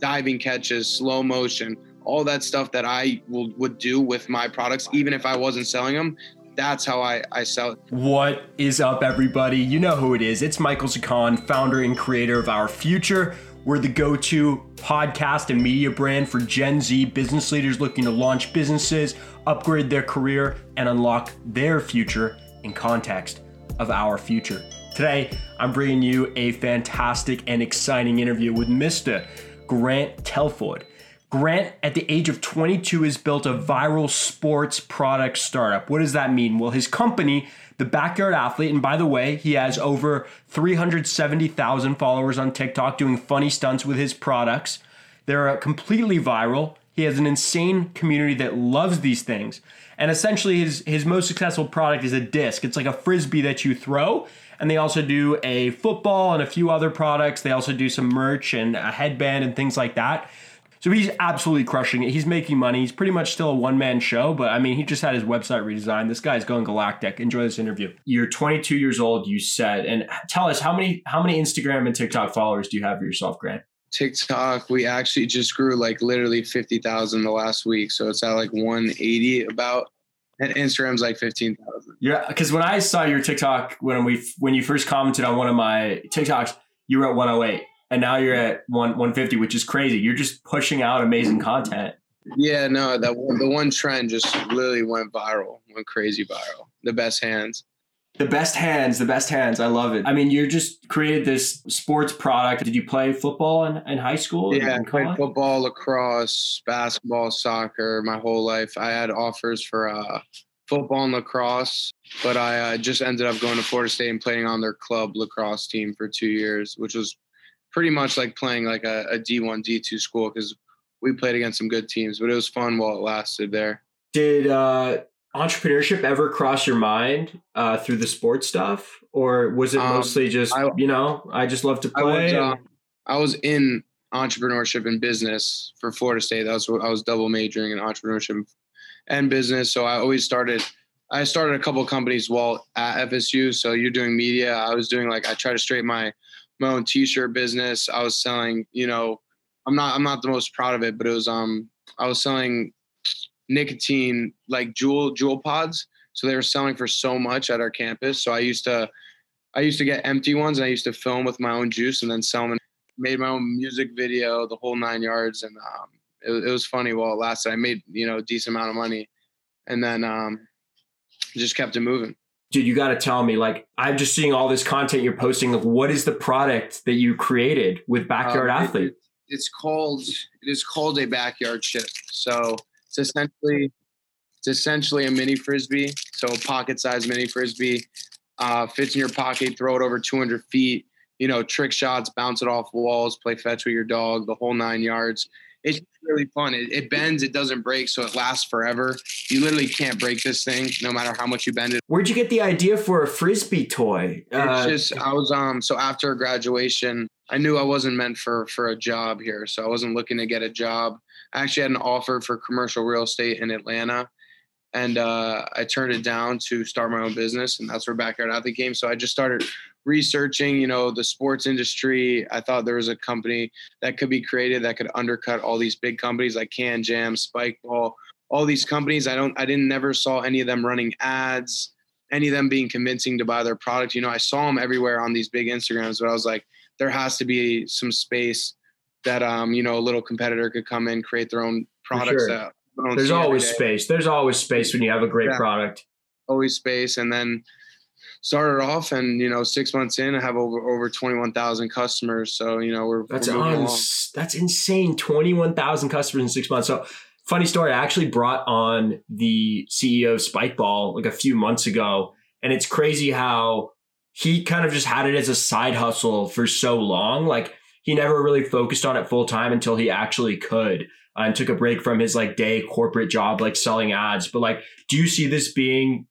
diving catches, slow motion, all that stuff that I would do with my products, even if I wasn't selling them. That's how I sell it. What is up, everybody? You know who it is. It's Michael Zakon, founder and creator of Our Future. We're the go-to podcast and media brand for Gen Z business leaders looking to launch businesses, upgrade their career, and unlock their future in context of Our Future. Today, I'm bringing you a fantastic and exciting interview with Mr. Grant Telford. Grant, at the age of 22, has built a viral sports product startup. What does that mean? Well, his company, The Backyard Athlete, and by the way, he has over 370,000 followers on TikTok doing funny stunts with his products. They're completely viral. He has an insane community that loves these things. And essentially, his most successful product is a disc. It's like a Frisbee that you throw. And they also do a football and a few other products. They also do some merch and a headband and things like that. So he's absolutely crushing it. He's making money. He's pretty much still a one-man show, but I mean, he just had his website redesigned. This guy's going galactic. Enjoy this interview. You're 22 years old, you said, and tell us how many Instagram and TikTok followers do you have for yourself, Grant? TikTok, we actually just grew like literally 50,000 the last week. So it's at like 180 about, and Instagram's like 15,000. Yeah, because when I saw your TikTok, when you first commented on one of my TikToks, you were at 108. And now you're at 150, which is crazy. You're just pushing out amazing content. Yeah, no, the one trend just literally went viral, went crazy viral. The best hands. I love it. I mean, you just created this sports product. Did you play football in high school? Yeah, I played football, lacrosse, basketball, soccer my whole life. I had offers for football and lacrosse, but I just ended up going to Florida State and playing on their club lacrosse team for 2 years, which was pretty much like playing like a D1, D2 school, because we played against some good teams, but it was fun while it lasted there. Did entrepreneurship ever cross your mind through the sports stuff? Or was it mostly just, I just love to play? I was in entrepreneurship and business for Florida State. That's what I was double majoring in, entrepreneurship and business. So I started a couple of companies while at FSU. So you're doing media. I was doing I try to straighten my own t-shirt business. I was selling, I'm not the most proud of it, but it was, I was selling nicotine, like Juul pods. So they were selling for so much at our campus. So I used to get empty ones, and I used to film with my own juice and then sell them, and made my own music video, the whole 9 yards. And, it was funny while it lasted. I made, a decent amount of money, and then, just kept it moving. Dude, you got to tell me, I'm just seeing all this content you're posting. What is the product that you created with Backyard Athlete? It is called a Backyard Chip. So it's essentially a mini Frisbee. So a pocket-sized mini Frisbee, fits in your pocket, throw it over 200 feet, trick shots, bounce it off walls, play fetch with your dog, the whole 9 yards. It's really fun. It bends. It doesn't break. So it lasts forever. You literally can't break this thing no matter how much you bend it. Where'd you get the idea for a Frisbee toy? So after graduation, I knew I wasn't meant for a job here. So I wasn't looking to get a job. I actually had an offer for commercial real estate in Atlanta, and I turned it down to start my own business. And that's where Backyard Athlete came. So I just started researching, the sports industry. I thought there was a company that could be created that could undercut all these big companies like Can Jam, Spikeball, all these companies. I never saw any of them running ads, any of them being convincing to buy their product. I saw them everywhere on these big Instagrams, but I was like, there has to be some space that, a little competitor could come in, create their own products. Sure. There's always space. There's always space when you have a great product. Always space. And then started off, and 6 months in, I have over 21,000 customers. So that's insane. 21,000 customers in 6 months. So funny story. I actually brought on the CEO of Spikeball a few months ago, and it's crazy how he kind of just had it as a side hustle for so long. He never really focused on it full time until he actually could, and took a break from his day corporate job, selling ads. But do you see this being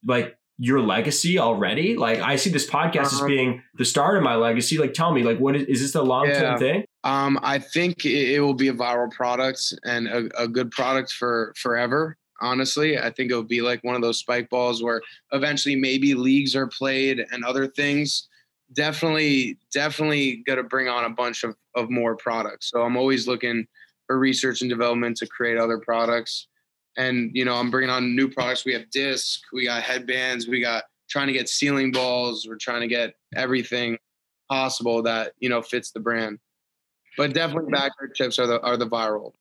your legacy already? I see this podcast as being the start of my legacy. Tell me, what is this a long-term thing? I think it will be a viral product and a good product for forever. Honestly, I think it'll be one of those spike balls where eventually maybe leagues are played and other things. definitely got to bring on a bunch of more products. So I'm always looking for research and development to create other products. And, you know, I'm bringing on new products. We have discs, we got headbands, we got trying to get ceiling balls. We're trying to get everything possible that, you know, fits the brand. But definitely Backyard Chips are the viral.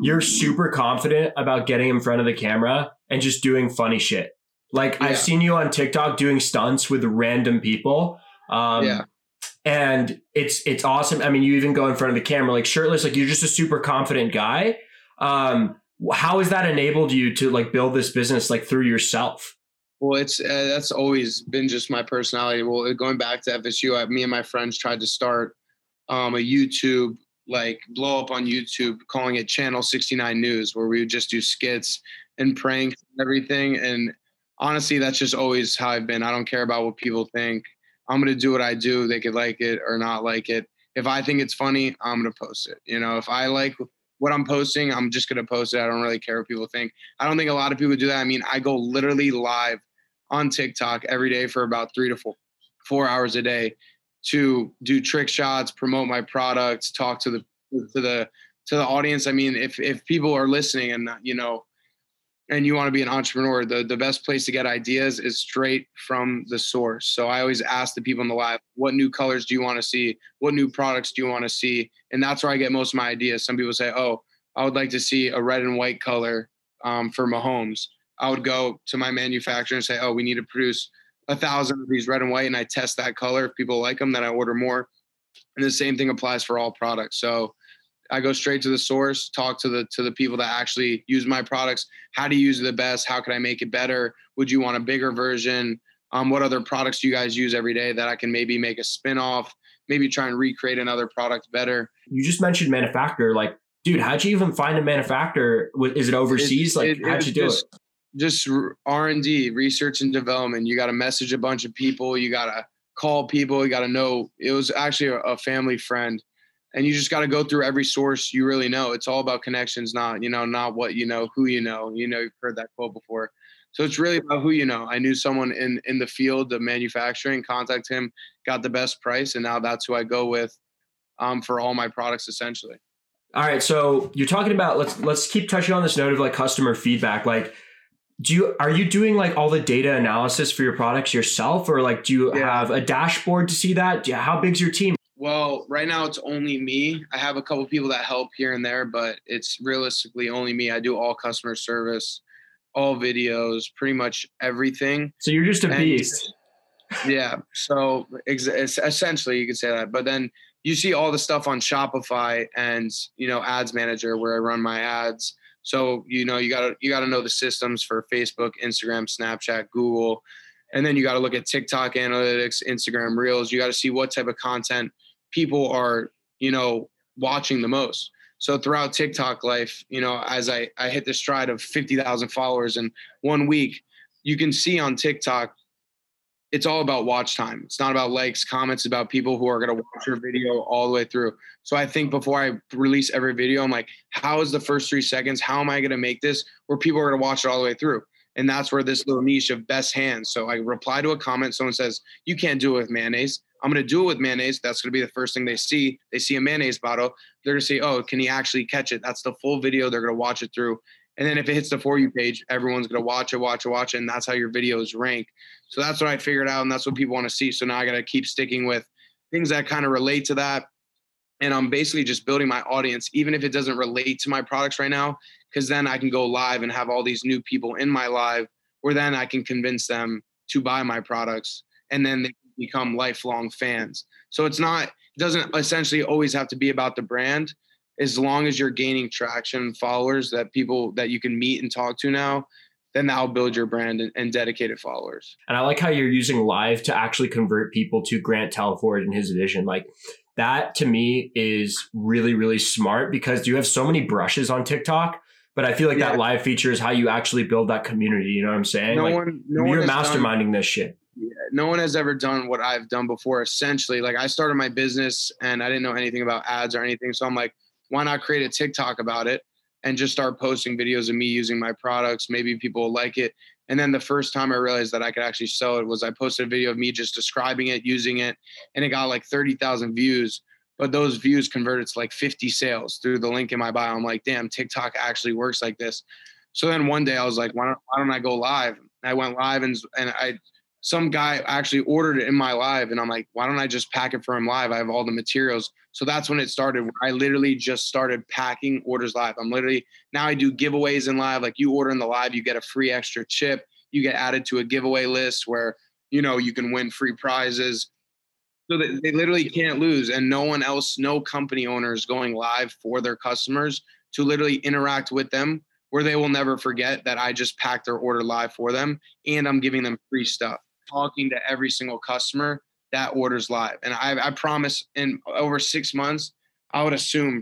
You're super confident about getting in front of the camera and just doing funny shit. Like, yeah. I've seen you on TikTok doing stunts with random people. And it's awesome. I mean, you even go in front of the camera, like shirtless, like you're just a super confident guy. How has that enabled you to like build this business, like through yourself? Well, it's, that's always been just my personality. Well, going back to FSU, me and my friends tried to start, a YouTube, like blow up on YouTube, calling it Channel 69 News, where we would just do skits and pranks and everything. And honestly, that's just always how I've been. I don't care about what people think. I'm going to do what I do. They could like it or not like it. If I think it's funny, I'm going to post it. You know, if I like what I'm posting, I'm just going to post it. I don't really care what people think. I don't think a lot of people do that. I mean, I go literally live on TikTok every day for about 3 to 4 hours a day to do trick shots, promote my products, talk to the audience. I mean, if people are listening and, you know, and you want to be an entrepreneur, the best place to get ideas is straight from the source. So I always ask the people in the live, what new colors do you want to see? What new products do you want to see? And that's where I get most of my ideas. Some people say, oh, I would like to see a red and white color for Mahomes. I would go to my manufacturer and say, oh, we need to produce 1,000 of these red and white. And I test that color. If people like them, then I order more. And the same thing applies for all products. So I go straight to the source, talk to the people that actually use my products, how to use it the best, how can I make it better? Would you want a bigger version? What other products do you guys use every day that I can maybe make a spin-off, maybe try and recreate another product better? You just mentioned manufacturer. Like, dude, how'd you even find a manufacturer? Is it overseas? How'd you do it? Just R&D, research and development. You got to message a bunch of people. You got to call people. You got to know. It was actually a family friend. And you just got to go through every source you really know. It's all about connections, not what you know, who you know. You know, you've heard that quote before. So it's really about who you know. I knew someone in the field of manufacturing, contact him, got the best price, and now that's who I go with for all my products essentially. All right, so you're talking about let's keep touching on this note of like customer feedback. Like, are you doing like all the data analysis for your products yourself, or like do you have a dashboard to see that? How big's your team? Well, right now it's only me. I have a couple of people that help here and there, but it's realistically only me. I do all customer service, all videos, pretty much everything. So you're just a beast. Yeah. So essentially you could say that, but then you see all the stuff on Shopify and, you know, Ads Manager where I run my ads. So, you know, you gotta know the systems for Facebook, Instagram, Snapchat, Google, and then you got to look at TikTok analytics, Instagram reels. You got to see what type of content people are, you know, watching the most. So throughout TikTok life, you know, as I hit the stride of 50,000 followers in 1 week, you can see on TikTok, it's all about watch time. It's not about likes, comments, about people who are going to watch your video all the way through. So I think before I release every video, I'm like, how is the first 3 seconds? How am I going to make this where people are going to watch it all the way through? And that's where this little niche of best hands. So I reply to a comment. Someone says, you can't do it with mayonnaise. I'm going to do it with mayonnaise. That's going to be the first thing they see. They see a mayonnaise bottle. They're going to say, oh, can he actually catch it? That's the full video. They're going to watch it through. And then if it hits the For You page, everyone's going to watch it. And that's how your videos rank. So that's what I figured out. And that's what people want to see. So now I got to keep sticking with things that kind of relate to that. And I'm basically just building my audience, even if it doesn't relate to my products right now, because then I can go live and have all these new people in my live where then I can convince them to buy my products and then they become lifelong fans. So it doesn't essentially always have to be about the brand, as long as you're gaining traction and followers that people that you can meet and talk to now, then that'll build your brand and dedicated followers. And I like how you're using live to actually convert people to Grant Telford and his vision. Like, that to me is really, really smart because you have so many brushes on TikTok, but I feel like that live feature is how you actually build that community. You know what I'm saying? You're masterminding this shit. Yeah, no one has ever done what I've done before. Essentially, like, I started my business and I didn't know anything about ads or anything. So I'm like, why not create a TikTok about it and just start posting videos of me using my products? Maybe people will like it. And then the first time I realized that I could actually sell it was I posted a video of me just describing it, using it, and it got like 30,000 views. But those views converted to like 50 sales through the link in my bio. I'm like, damn, TikTok actually works like this. So then one day I was like, why don't I go live? And I went live and some guy actually ordered it in my live. And I'm like, why don't I just pack it for him live? I have all the materials. So that's when it started. I literally just started packing orders live. Now I do giveaways in live. Like you order in the live, you get a free extra chip. You get added to a giveaway list where, you know, you can win free prizes. So they literally can't lose. And no one else, no company owner is going live for their customers to literally interact with them where they will never forget that I just packed their order live for them and I'm giving them free stuff. Talking to every single customer that orders live. And I promise in over 6 months, I would assume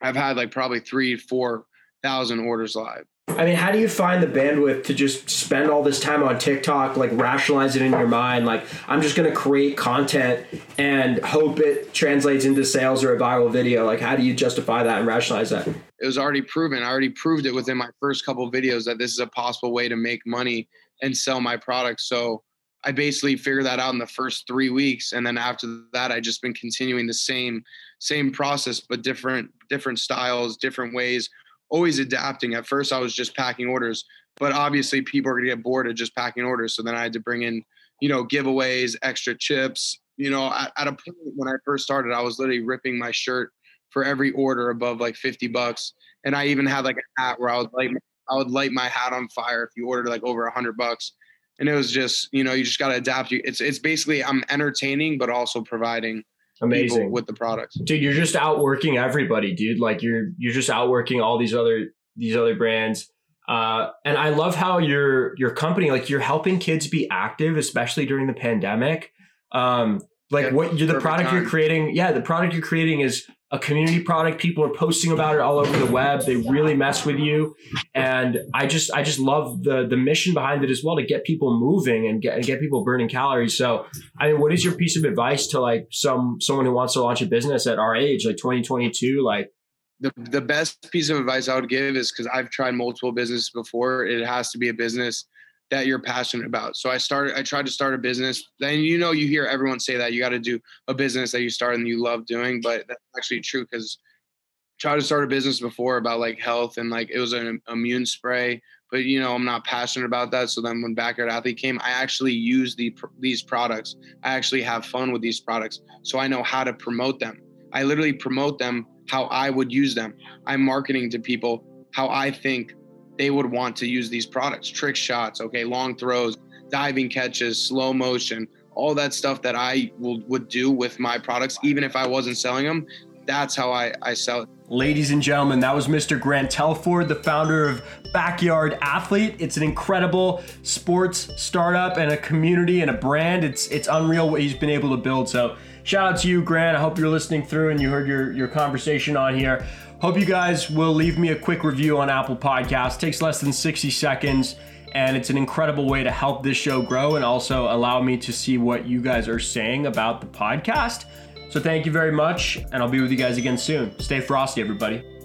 I've had like probably 3,000 to 4,000 orders live. I mean, how do you find the bandwidth to just spend all this time on TikTok, like rationalize it in your mind? Like, I'm just going to create content and hope it translates into sales or a viral video. Like, how do you justify that and rationalize that? It was already proven. I already proved it within my first couple of videos that this is a possible way to make money and sell my product. So I basically figured that out in the first 3 weeks. And then after that, I just been continuing the same process, but different styles, different ways, always adapting. At first I was just packing orders, but obviously people are going to get bored of just packing orders. So then I had to bring in, you know, giveaways, extra chips. You know, at a point when I first started, I was literally ripping my shirt for every order above like $50. And I even had like a hat where I would light my hat on fire if you ordered like over $100. And it was just, you know, you just got to adapt. It's basically I'm entertaining, but also providing amazing with the product. Dude, you're just outworking everybody, dude. Like you're just outworking all these other brands. And I love how your company, like you're helping kids be active, especially during the pandemic. The product you're creating is a community product. People are posting about it all over the web. They really mess with you. And I just love the mission behind it as well, to get people moving and get people burning calories. So, I mean, what is your piece of advice to like someone who wants to launch a business at our age, like 2022? Like the best piece of advice I would give is, because I've tried multiple businesses before, it has to be a business that you're passionate about. So I tried to start a business. Then, you know, you hear everyone say that you got to do a business that you start and you love doing, but that's actually true. Cause I tried to start a business before about like health, and like, it was an immune spray, but you know, I'm not passionate about that. So then when Backyard Athlete came, I actually use these products. I actually have fun with these products. So I know how to promote them. I literally promote them how I would use them. I'm marketing to people how I think they would want to use these products: trick shots, okay, long throws, diving catches, slow motion, all that stuff that I would do with my products, even if I wasn't selling them. That's how I sell it. Ladies and gentlemen, that was Mr. Grant Telford, the founder of Backyard Athlete. It's an incredible sports startup and a community and a brand. It's unreal what he's been able to build. So shout out to you, Grant. I hope you're listening through and you heard your conversation on here. Hope you guys will leave me a quick review on Apple Podcasts. It takes less than 60 seconds, and it's an incredible way to help this show grow and also allow me to see what you guys are saying about the podcast. So thank you very much, and I'll be with you guys again soon. Stay frosty, everybody.